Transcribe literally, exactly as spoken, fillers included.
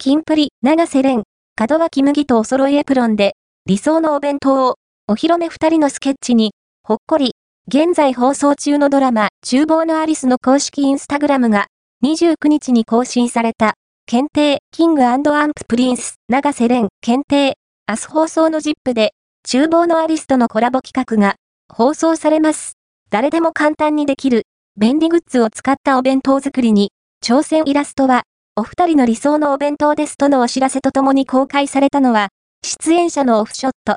キンプリ、永瀬廉、門脇麦とお揃いエプロンで、理想のお弁当を、お披露目二人のスケッチに、ほっこり。現在放送中のドラマ、厨房のアリスの公式インスタグラムが、にじゅうくにちに更新された、検定、キングアンドプリンス、永瀬廉、検定、明日放送のジップで、厨房のアリスとのコラボ企画が、放送されます。誰でも簡単にできる、便利グッズを使ったお弁当作りに、挑戦イラストは、お二人の理想のお弁当ですとのお知らせとともに公開されたのは、出演者のオフショット。